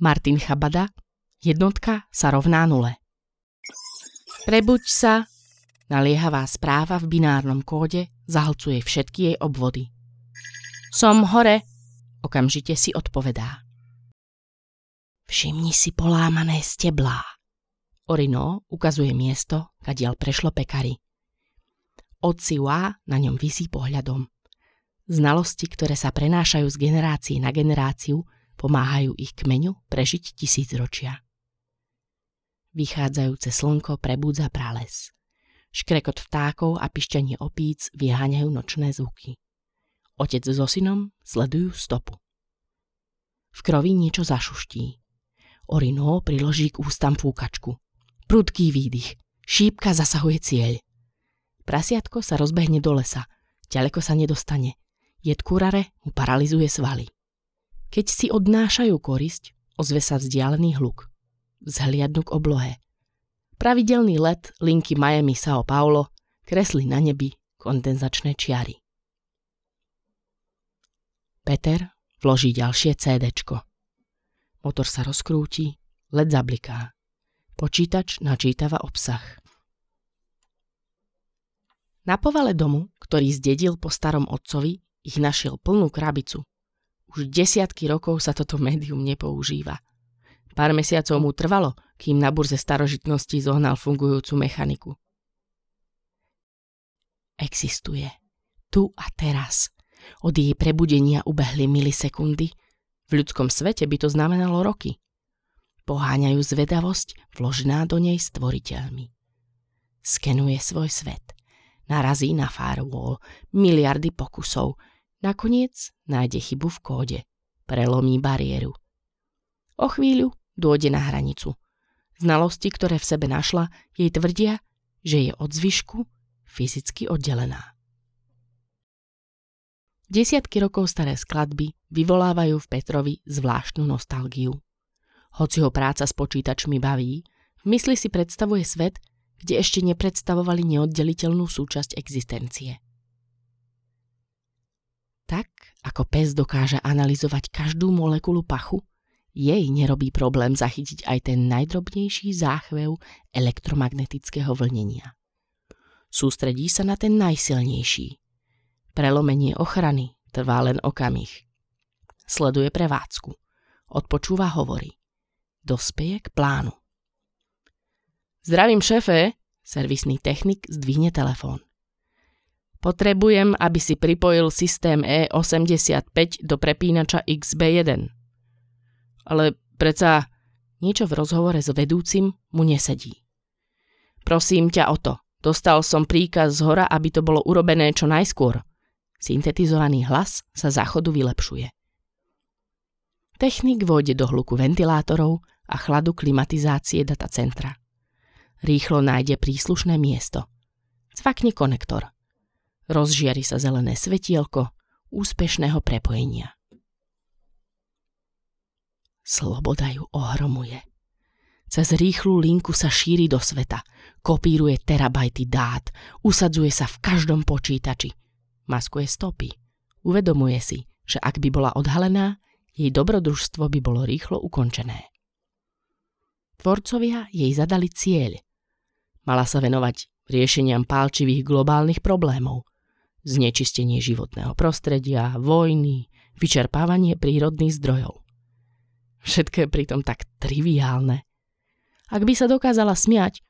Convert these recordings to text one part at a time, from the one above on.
Martin Chabada, Jednotka sa rovná nule. Prebuď sa! Naliehavá správa v binárnom kóde zahlcuje všetky jej obvody. Som hore, okamžite si odpovedá. Všimni si polámané steblá. Orinó ukazuje miesto, kadiaľ prešlo pekary. Odsivá na ňom visí pohľadom. Znalosti, ktoré sa prenášajú z generácie na generáciu, pomáhajú ich kmeňu prežiť tisícročia. Vychádzajúce slnko prebúdza prales. Škrekot vtákov a pišťanie opíc vyháňajú nočné zvuky. Otec so synom sledujú stopu. V krovi niečo zašuští. Orinó priloží k ústam fúkačku. Prudký výdych. Šípka zasahuje cieľ. Prasiatko sa rozbehne do lesa. Ďaleko sa nedostane. Jed kurare mu paralizuje svaly. Keď si odnášajú korisť, ozve sa vzdialený hluk. Vzhliadnu k oblohe. Pravidelný let linky Miami-Sao Paulo kreslí na nebi kondenzačné čiary. Peter vloží ďalšie CDčko. Motor sa rozkrúti, led zabliká. Počítač načítava obsah. Na povale domu, ktorý zdedil po starom otcovi, ich našiel plnú krabicu. Už desiatky rokov sa toto médium nepoužíva. Pár mesiacov mu trvalo, kým na burze starožitnosti zohnal fungujúcu mechaniku. Existuje. Tu a teraz. Od jej prebudenia ubehli milisekundy. V ľudskom svete by to znamenalo roky. Poháňajú zvedavosť, vložená do nej stvoriteľmi. Skenuje svoj svet. Narazí na firewall, miliardy pokusov. Nakoniec nájde chybu v kóde. Prelomí bariéru. O chvíľu dôjde na hranicu. Znalosti, ktoré v sebe našla, jej tvrdia, že je od zvyšku fyzicky oddelená. Desiatky rokov staré skladby vyvolávajú v Petrovi zvláštnu nostalgiu. Hoci ho práca s počítačmi baví, v mysli si predstavuje svet, kde ešte nepredstavovali neoddeliteľnú súčasť existencie. Tak, ako pes dokáže analyzovať každú molekulu pachu, jej nerobí problém zachytiť aj ten najdrobnejší záchvev elektromagnetického vlnenia. Sústredí sa na ten najsilnejší. Prelomenie ochrany trvá len okamih. Sleduje prevádzku. Odpočúva hovory. Dospeje k plánu. Zdravím, šéfe, servisný technik zdvihne telefón. Potrebujem, aby si pripojil systém E85 do prepínača XB1. Ale predsa niečo v rozhovore s vedúcim mu nesedí. Prosím ťa o to. Dostal som príkaz zhora, aby to bolo urobené čo najskôr. Syntetizovaný hlas sa za chodu vylepšuje. Technik vôjde do hluku ventilátorov a chladu klimatizácie datacentra. Rýchlo nájde príslušné miesto. Cvakne konektor. Rozžiari sa zelené svetielko úspešného prepojenia. Sloboda ju ohromuje. Cez rýchlu linku sa šíri do sveta. Kopíruje terabajty dát. Usadzuje sa v každom počítači. Maskuje stopy. Uvedomuje si, že ak by bola odhalená, jej dobrodružstvo by bolo rýchlo ukončené. Tvorcovia jej zadali cieľ. Mala sa venovať riešeniam pálčivých globálnych problémov. Znečistenie životného prostredia, vojny, vyčerpávanie prírodných zdrojov. Všetko je pritom tak triviálne. Ak by sa dokázala smiať,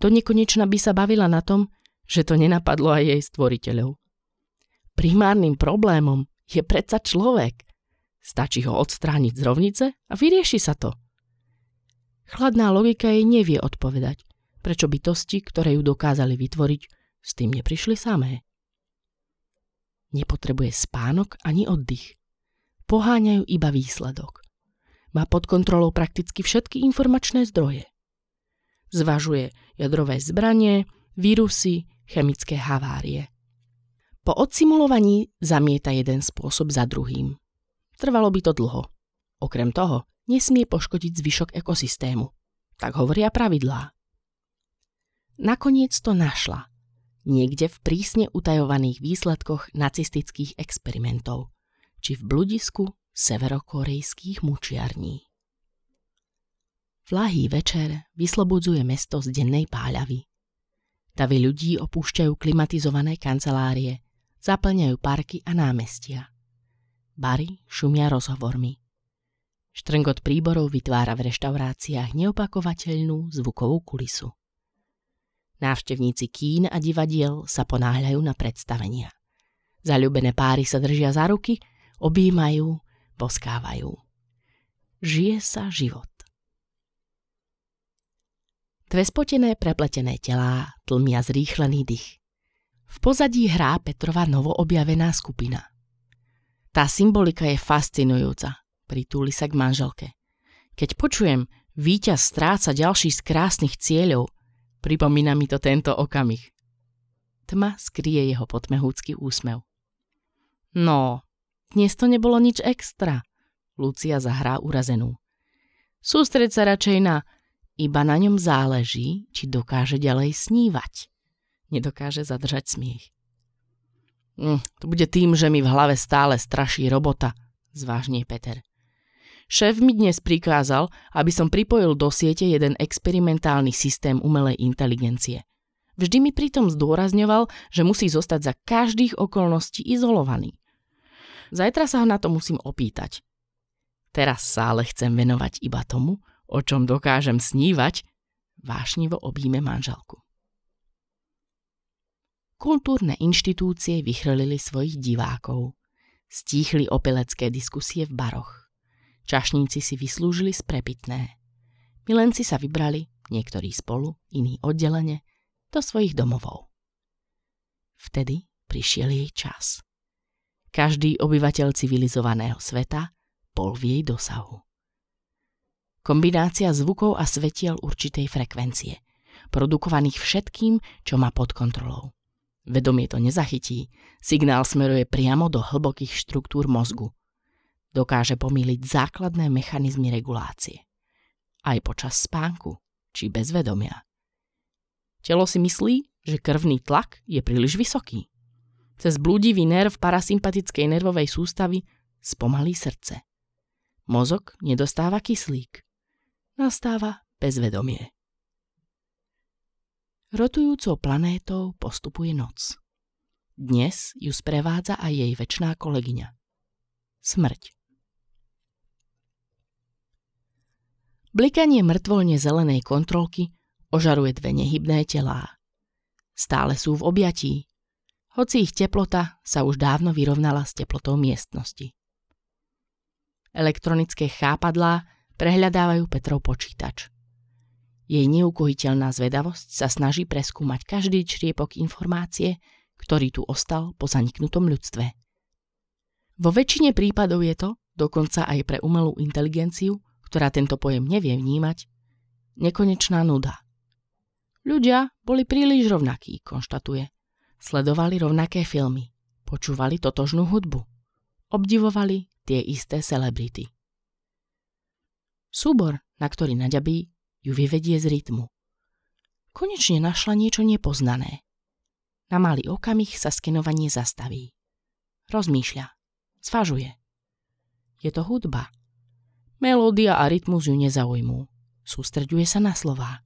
to nekonečna by sa bavila na tom, že to nenapadlo aj jej stvoriteľov. Primárnym problémom je predsa človek. Stačí ho odstrániť z rovnice a vyrieši sa to. Chladná logika jej nevie odpovedať, prečo bytosti, ktoré ju dokázali vytvoriť, s tým neprišli samé. Nepotrebuje spánok ani oddych. Poháňajú iba výsledok. Má pod kontrolou prakticky všetky informačné zdroje. Zvažuje jadrové zbranie, vírusy, chemické havárie. Po odsimulovaní zamieta jeden spôsob za druhým. Trvalo by to dlho. Okrem toho, nesmie poškodiť zvyšok ekosystému. Tak hovoria pravidlá. Nakoniec to našla. Niekde v prísne utajovaných výsledkoch nacistických experimentov. Či v bludisku severokorejských mučiarní. Flahý večer vyslobodzuje mesto z dennej páľavy. Tavy ľudí opúšťajú klimatizované kancelárie, zaplňajú parky a námestia. Bary šumia rozhovormi. Štrngot príborov vytvára v reštauráciách neopakovateľnú zvukovú kulisu. Návštevníci kín a divadiel sa ponáhľajú na predstavenia. Zaľúbené páry sa držia za ruky, objímajú, poskávajú. Žije sa život. Trespotené prepletené telá tlmia zrýchlený dych. V pozadí hrá Petrova novoobjavená skupina. Tá symbolika je fascinujúca. Pritúli sa k manželke. Keď počujem, víťaz stráca ďalší z krásnych cieľov, pripomína mi to tento okamih. Tma skrie jeho potmehúcky úsmev. No, dnes to nebolo nič extra, Lucia zahrá urazenú. Sústreď sa radšej na, iba na ňom záleží, či dokáže ďalej snívať. Nedokáže zadržať smiech. To bude tým, že mi v hlave stále straší robota, zvážne Peter. Šéf mi dnes prikázal, aby som pripojil do siete jeden experimentálny systém umelej inteligencie. Vždy mi pritom zdôrazňoval, že musí zostať za každých okolností izolovaný. Zajtra sa ho na to musím opýtať. Teraz sa ale chcem venovať iba tomu, o čom dokážem snívať, vášnivo objíme manželku. Kultúrne inštitúcie vychrlili svojich divákov. Stíchli opilecké diskusie v baroch. Čašníci si vyslúžili sprepitné. Milenci sa vybrali, niektorí spolu, iní oddelene, do svojich domovov. Vtedy prišiel jej čas. Každý obyvateľ civilizovaného sveta bol v jej dosahu. Kombinácia zvukov a svetiel určitej frekvencie, produkovaných všetkým, čo má pod kontrolou. Vedomie to nezachytí, signál smeruje priamo do hlbokých štruktúr mozgu. Dokáže pomýliť základné mechanizmy regulácie. Aj počas spánku, či bez vedomia. Telo si myslí, že krvný tlak je príliš vysoký. Cez blúdivý nerv parasympatickej nervovej sústavy spomalí srdce. Mozog nedostáva kyslík. Nastáva bezvedomie. Rotujúcou planétou postupuje noc. Dnes ju sprevádza aj jej večná kolegyňa. Smrť. Blikanie mŕtvolne zelenej kontrolky ožaruje dve nehybné telá. Stále sú v objatí, hoci ich teplota sa už dávno vyrovnala s teplotou miestnosti. Elektronické chápadlá prehľadávajú Petrov počítač. Jej neukojiteľná zvedavosť sa snaží preskúmať každý čriepok informácie, ktorý tu ostal po zaniknutom ľudstve. Vo väčšine prípadov je to, dokonca aj pre umelú inteligenciu, ktorá tento pojem nevie vnímať, nekonečná nuda. Ľudia boli príliš rovnakí, konštatuje. Sledovali rovnaké filmy, počúvali totožnú hudbu, obdivovali tie isté celebrity. Súbor, na ktorý naďabí, ju vyvedie z rytmu. Konečne našla niečo nepoznané. Na malý okamih sa skenovanie zastaví. Rozmýšľa, zvažuje. Je to hudba. Melódia a rytmus ju nezaujmú. Sústreďuje sa na slová.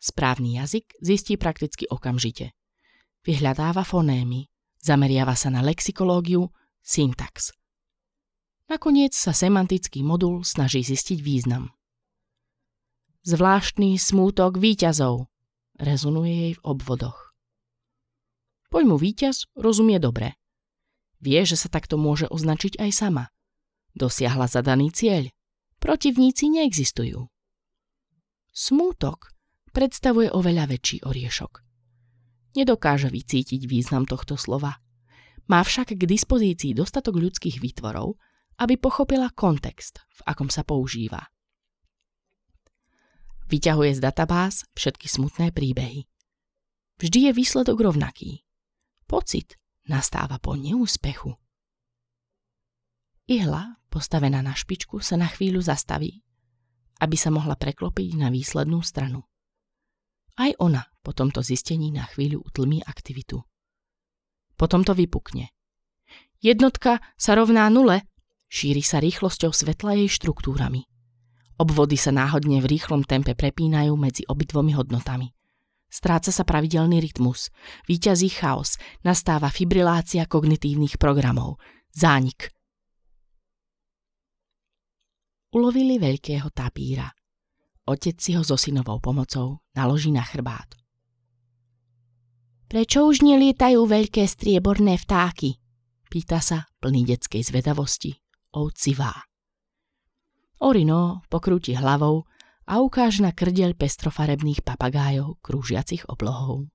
Správny jazyk zistí prakticky okamžite. Vyhľadáva fonémy, zameriava sa na lexikológiu, syntax. Nakoniec sa semantický modul snaží zistiť význam. Zvláštny smútok víťazov rezonuje jej v obvodoch. Pojmu víťaz rozumie dobre. Vie, že sa takto môže označiť aj sama. Dosiahla zadaný cieľ. Protivníci neexistujú. Smútok predstavuje oveľa väčší oriešok. Nedokáže vycítiť význam tohto slova. Má však k dispozícii dostatok ľudských výtvorov, aby pochopila kontext, v akom sa používa. Vyťahuje z databáz všetky smutné príbehy. Vždy je výsledok rovnaký. Pocit nastáva po neúspechu. Ihla, postavená na špičku, sa na chvíľu zastaví, aby sa mohla preklopiť na výslednú stranu. Aj ona po tomto zistení na chvíľu utlmí aktivitu. Potom to vypukne. Jednotka sa rovná nule, šíri sa rýchlosťou svetla jej štruktúrami. Obvody sa náhodne v rýchlom tempe prepínajú medzi obidvomi hodnotami. Stráca sa pravidelný rytmus, víťazí chaos, nastáva fibrilácia kognitívnych programov, zánik. Ulovili veľkého tapíra. Otec si ho so synovou pomocou naloží na chrbát. Prečo už nelietajú veľké strieborné vtáky? Pýta sa, plný detskej zvedavosti, ovcivá. Orinó pokrúti hlavou a ukáže na krdeľ pestrofarebných papagájov krúžiacich oblohou.